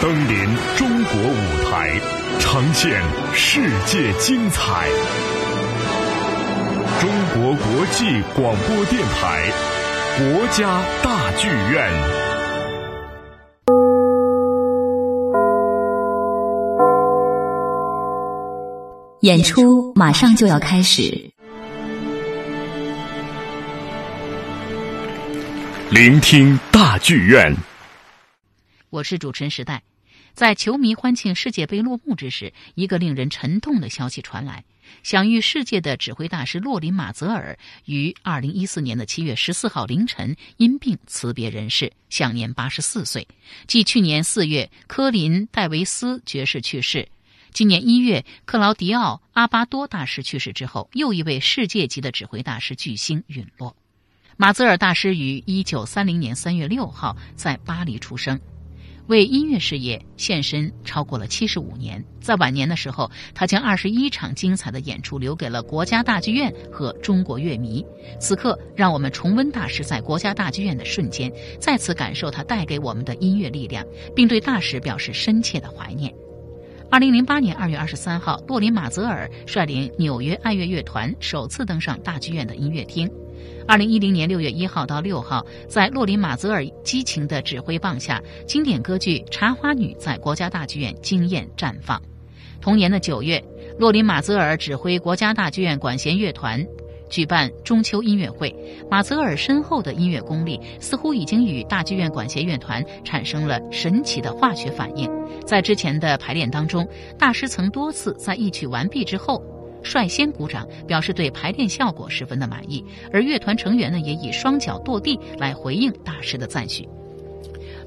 登临中国舞台，呈现世界精彩。中国国际广播电台，国家大剧院。演出马上就要开始，聆听大剧院。我是主持人时代。在球迷欢庆世界杯落幕之时，一个令人沉痛的消息传来：享誉世界的指挥大师洛林·马泽尔于2014年的7月14号凌晨因病辞别人世，享年84岁。继去年4月科林·戴维斯爵士去世，今年1月克劳迪奥·阿巴多大师去世之后，又一位世界级的指挥大师巨星陨落。马泽尔大师于1930年3月6号在巴黎出生，为音乐事业献身超过了75年。在晚年的时候，他将21场精彩的演出留给了国家大剧院和中国乐迷。此刻，让我们重温大师在国家大剧院的瞬间，再次感受他带给我们的音乐力量，并对大师表示深切的怀念。2008年2月23号，洛林·马泽尔率领纽约爱乐乐团首次登上大剧院的音乐厅。2010年6月1号到6号，在洛林·马泽尔激情的指挥棒下，经典歌剧《茶花女》在国家大剧院惊艳绽放。同年的9月，洛林·马泽尔指挥国家大剧院管弦乐团举办中秋音乐会。马泽尔深厚的音乐功力似乎已经与大剧院管弦乐团产生了神奇的化学反应。在之前的排练当中，大师曾多次在一曲完毕之后率先鼓掌，表示对排练效果十分的满意，而乐团成员呢也以双脚跺地来回应大师的赞许。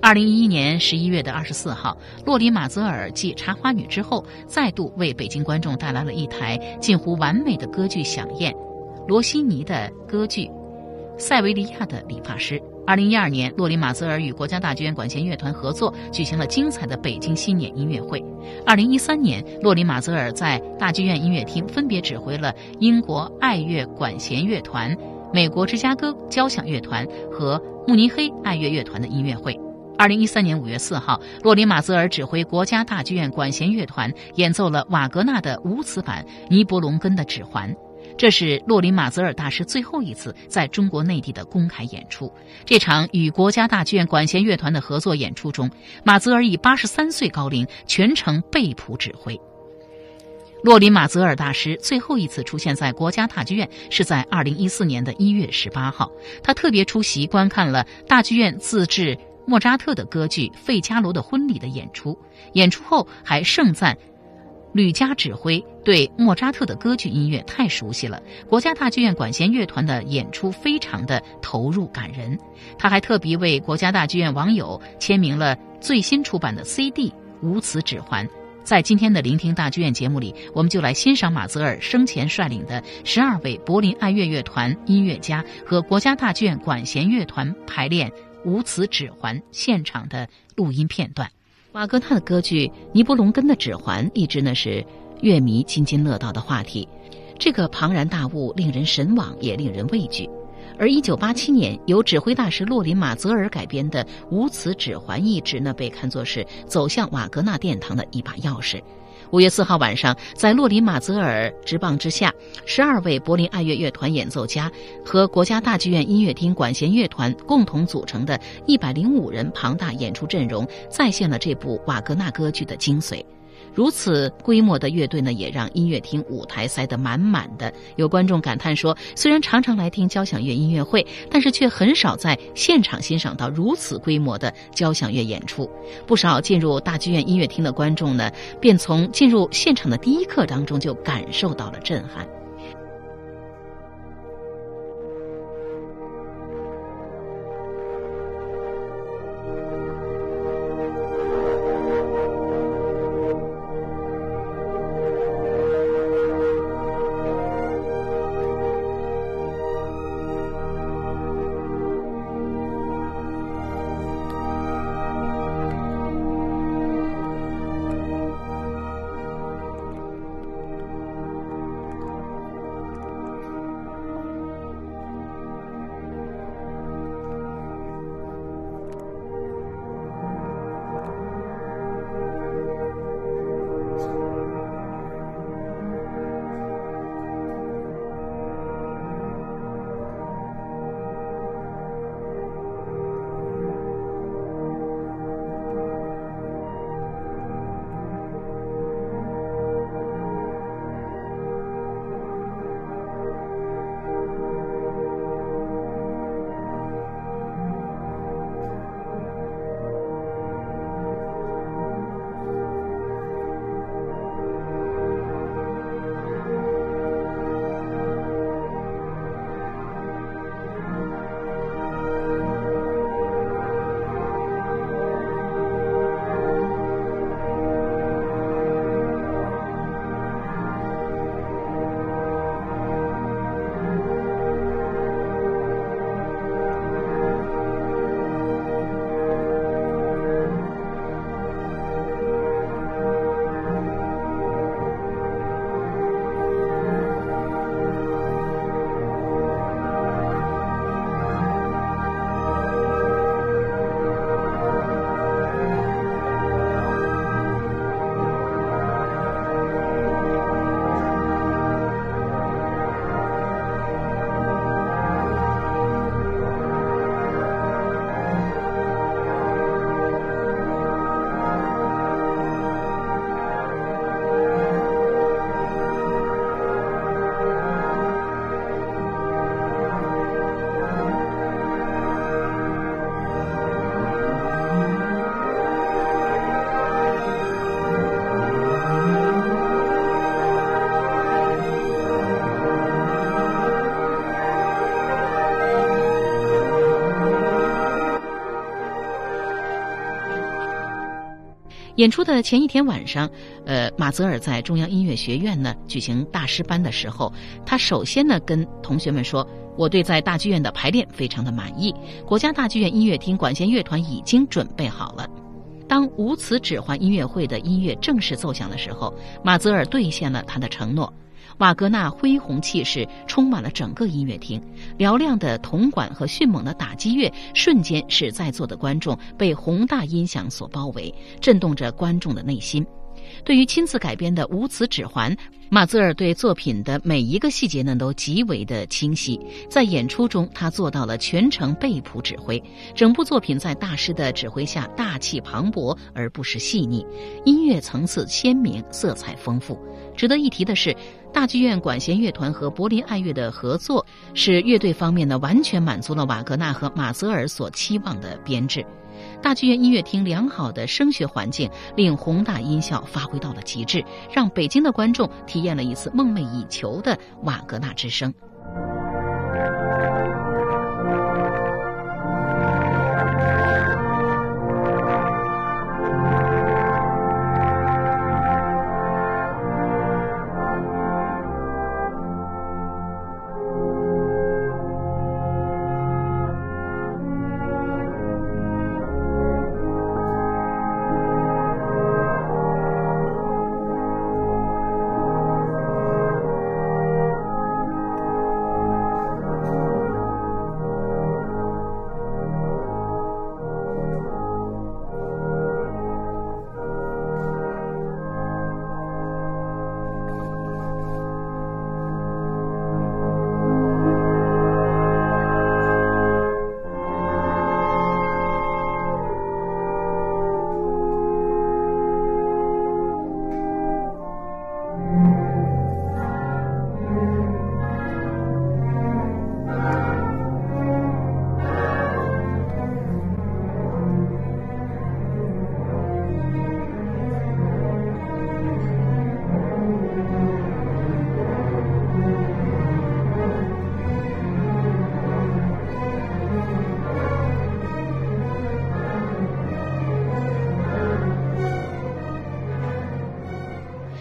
2011年11月的24号，洛林·马泽尔继《茶花女》之后，再度为北京观众带来了一台近乎完美的歌剧飨宴，罗西尼的歌剧《塞维利亚的理发师》。2012年，洛林·马泽尔与国家大剧院管弦乐团合作，举行了精彩的北京新年音乐会。2013年，洛林·马泽尔在大剧院音乐厅分别指挥了英国爱乐管弦乐团、美国芝加哥交响乐团和慕尼黑爱乐乐团的音乐会。2013年5月4号，洛林·马泽尔指挥国家大剧院管弦乐团演奏了瓦格纳的无词版《尼伯龙根的指环》。这是洛林·马泽尔大师最后一次在中国内地的公开演出。这场与国家大剧院管弦乐团的合作演出中，马泽尔以83岁高龄全程被谱指挥。洛林·马泽尔大师最后一次出现在国家大剧院是在2014年的1月18号，他特别出席观看了大剧院自制莫扎特的歌剧《费加罗的婚礼》的演出，演出后还盛赞吕嘉指挥对莫扎特的歌剧音乐太熟悉了，国家大剧院管弦乐团的演出非常的投入感人。他还特别为国家大剧院网友签名了最新出版的 CD《无词指环》。在今天的聆听大剧院节目里，我们就来欣赏马泽尔生前率领的12位柏林爱乐乐团音乐家和国家大剧院管弦乐团排练《无词指环》现场的录音片段。瓦格纳的歌剧《尼伯龙根的指环》一直呢是乐迷津津乐道的话题，这个庞然大物令人神往，也令人畏惧。而1987年由指挥大师洛林·马泽尔改编的《无词指环》一直呢被看作是走向瓦格纳殿堂的一把钥匙。5月4号晚上，在洛林·马泽尔执棒之下，12位柏林爱乐乐团演奏家和国家大剧院音乐厅管弦乐团共同组成的105人庞大演出阵容，再现了这部瓦格纳歌剧的精髓。如此规模的乐队呢，也让音乐厅舞台塞得满满的。有观众感叹说，虽然常常来听交响乐音乐会，但是却很少在现场欣赏到如此规模的交响乐演出。不少进入大剧院音乐厅的观众呢，便从进入现场的第一刻当中就感受到了震撼。演出的前一天晚上，马泽尔在中央音乐学院呢举行大师班的时候，他首先呢跟同学们说，我对在大剧院的排练非常的满意，国家大剧院音乐厅管弦乐团已经准备好了。当无词指环音乐会的音乐正式奏响的时候，马泽尔兑现了他的承诺。瓦格纳恢宏气势充满了整个音乐厅，嘹亮的铜管和迅猛的打击乐瞬间使在座的观众被宏大音响所包围，震动着观众的内心。对于亲自改编的《无词指环》，马泽尔对作品的每一个细节呢都极为的清晰，在演出中他做到了全程背谱指挥，整部作品在大师的指挥下大气磅礴而不失细腻，音乐层次鲜明，色彩丰富。值得一提的是，大剧院管弦乐团和柏林爱乐的合作使乐队方面呢完全满足了瓦格纳和马泽尔所期望的编制。大剧院音乐厅良好的声学环境令宏大音效发挥到了极致，让北京的观众体验了一次梦寐以求的瓦格纳之声。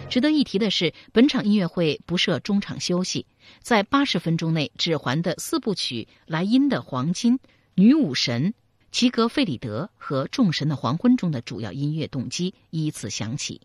值得一提的是，本场音乐会不设中场休息，在80分钟内，指环的4部曲《莱茵的黄金》、《女武神》、《齐格费里德》和《众神的黄昏》中的主要音乐动机依次响起。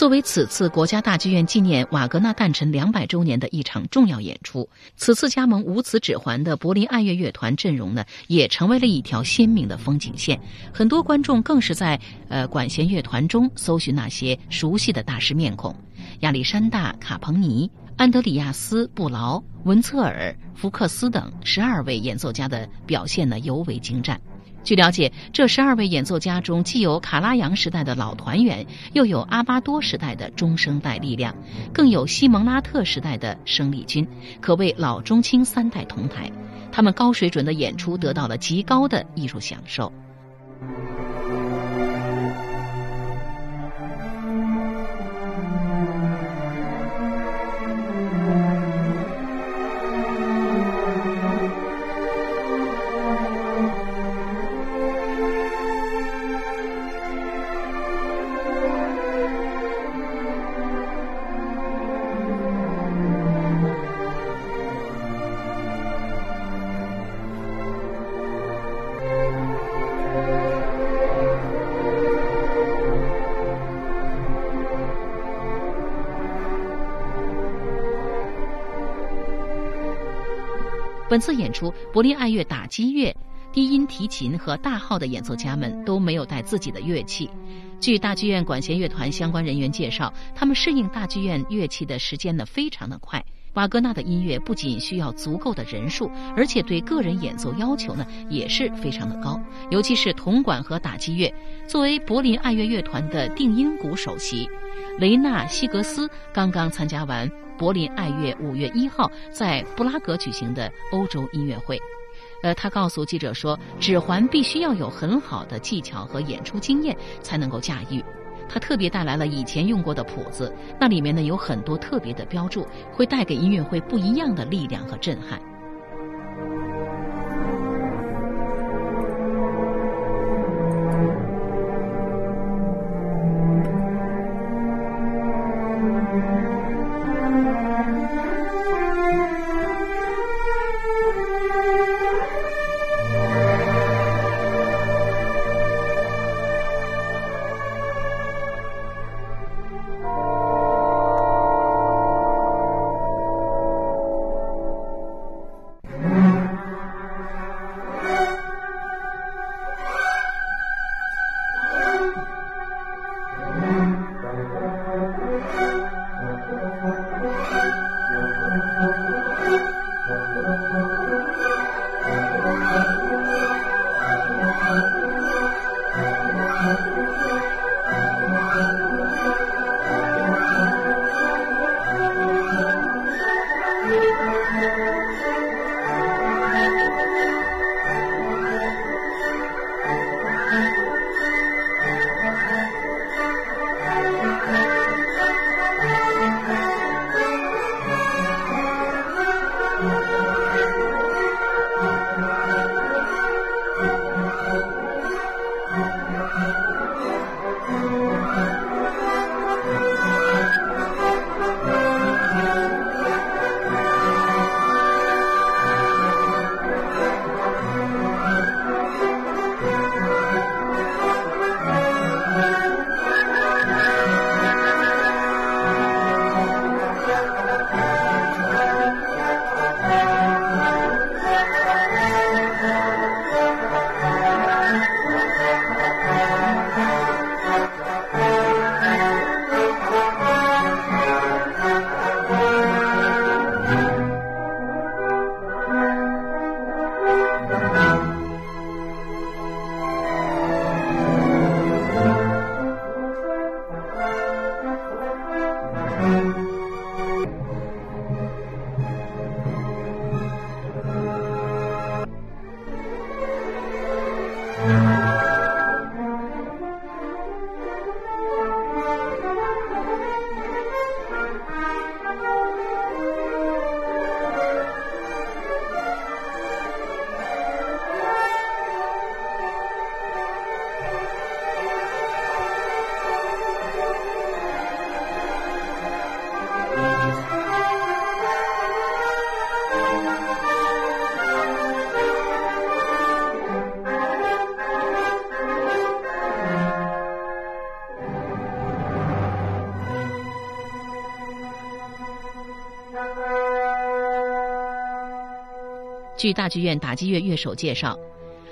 作为此次国家大剧院纪念瓦格纳诞辰200周年的一场重要演出，此次加盟无此指环的柏林爱乐乐团阵容呢，也成为了一条鲜明的风景线。很多观众更是在管弦乐团中搜寻那些熟悉的大师面孔：亚历山大·卡彭尼、安德里亚斯·布劳、文策尔、福克斯等12位演奏家的表现呢，尤为精湛。据了解，这12位演奏家中，既有卡拉扬时代的老团员，又有阿巴多时代的中生代力量，更有西蒙拉特时代的生力军，可谓老中青3代同台。他们高水准的演出得到了极高的艺术享受。本次演出，柏林爱乐打击乐、低音提琴和大号的演奏家们都没有带自己的乐器。据大剧院管弦乐团相关人员介绍，他们适应大剧院乐器的时间呢，非常的快。瓦格纳的音乐不仅需要足够的人数，而且对个人演奏要求呢也是非常的高，尤其是铜管和打击乐。作为柏林爱乐乐团的定音鼓首席雷纳·西格斯刚刚参加完柏林爱乐5月1号在布拉格举行的欧洲音乐会。他告诉记者说，指环必须要有很好的技巧和演出经验才能够驾驭。他特别带来了以前用过的谱子，那里面呢有很多特别的标注，会带给音乐会不一样的力量和震撼。据大剧院打击乐乐手介绍，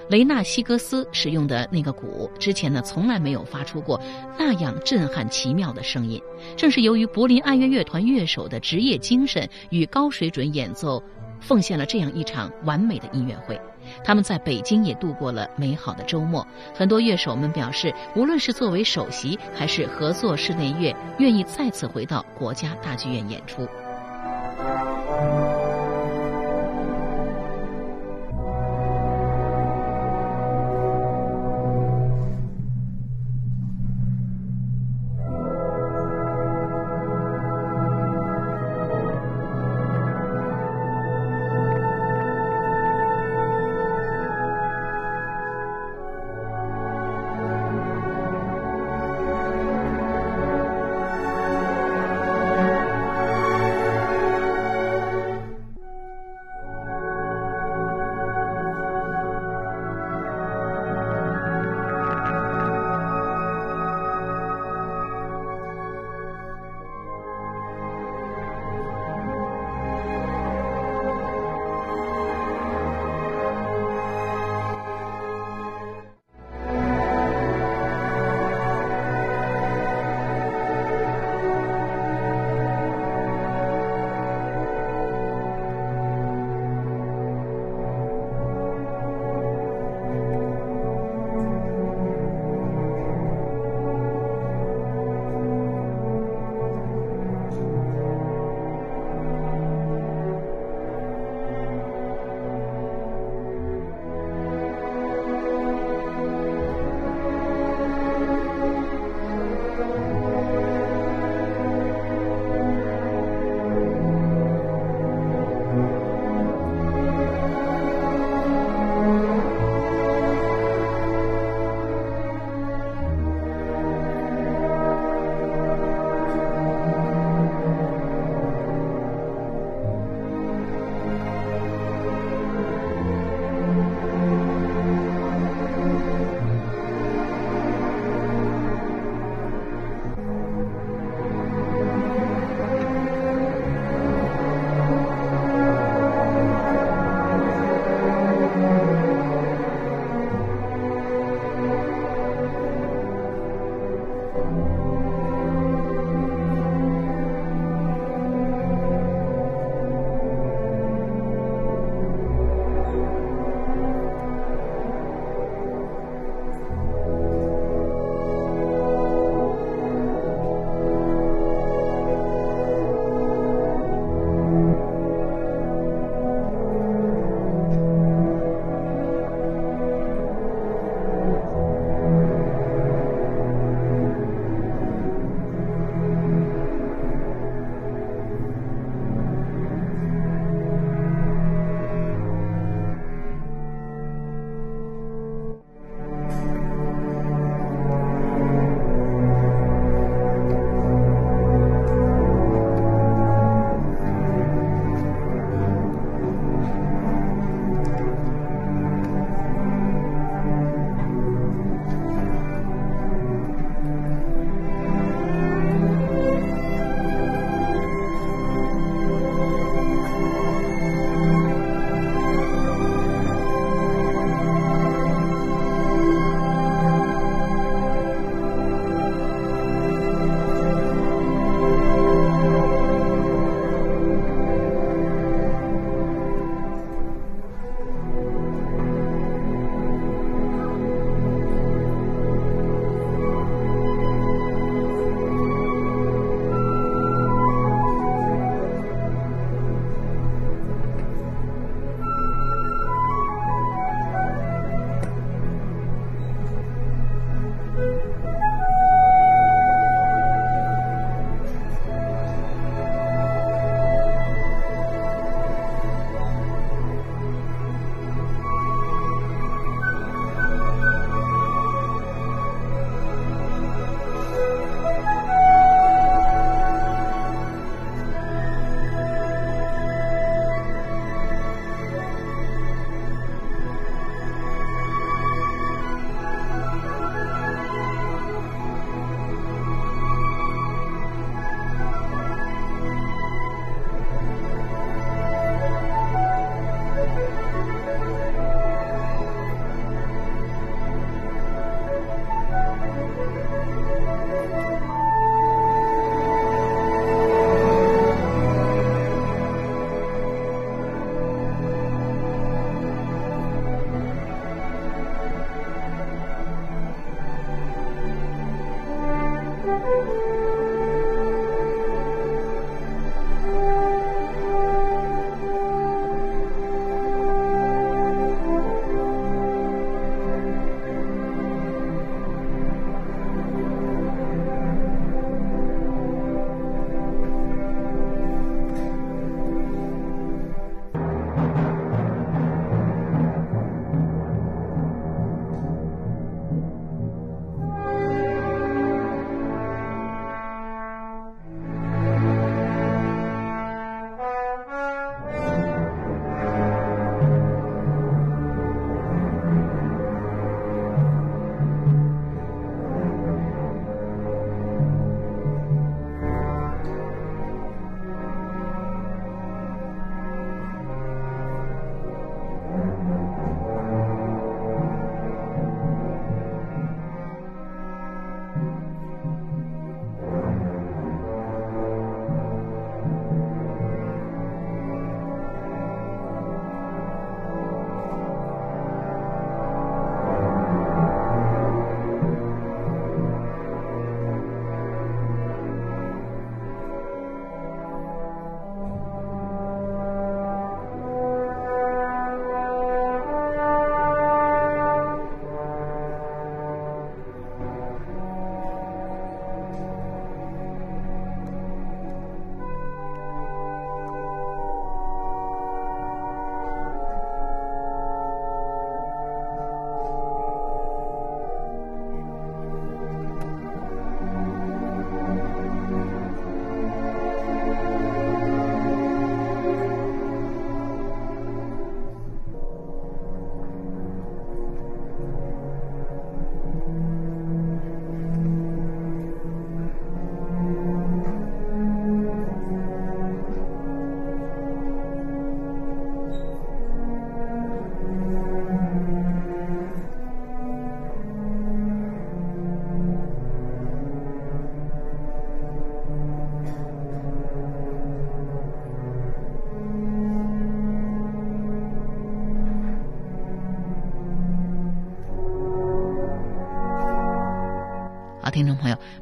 雷纳西格斯使用的那个鼓，之前呢从来没有发出过那样震撼奇妙的声音。正是由于柏林爱乐乐团乐手的职业精神与高水准演奏，奉献了这样一场完美的音乐会。他们在北京也度过了美好的周末。很多乐手们表示，无论是作为首席还是合作室内乐，愿意再次回到国家大剧院演出。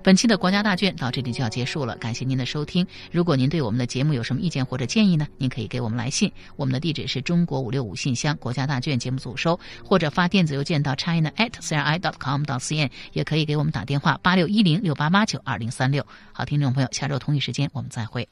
本期的国家大剧院到这里就要结束了，感谢您的收听。如果您对我们的节目有什么意见或者建议呢，您可以给我们来信，我们的地址是中国565信箱，国家大剧院节目组收，或者发电子邮件到 china@cri.com.cn， 也可以给我们打电话861068892036。好，听众朋友，下周同一时间我们再会。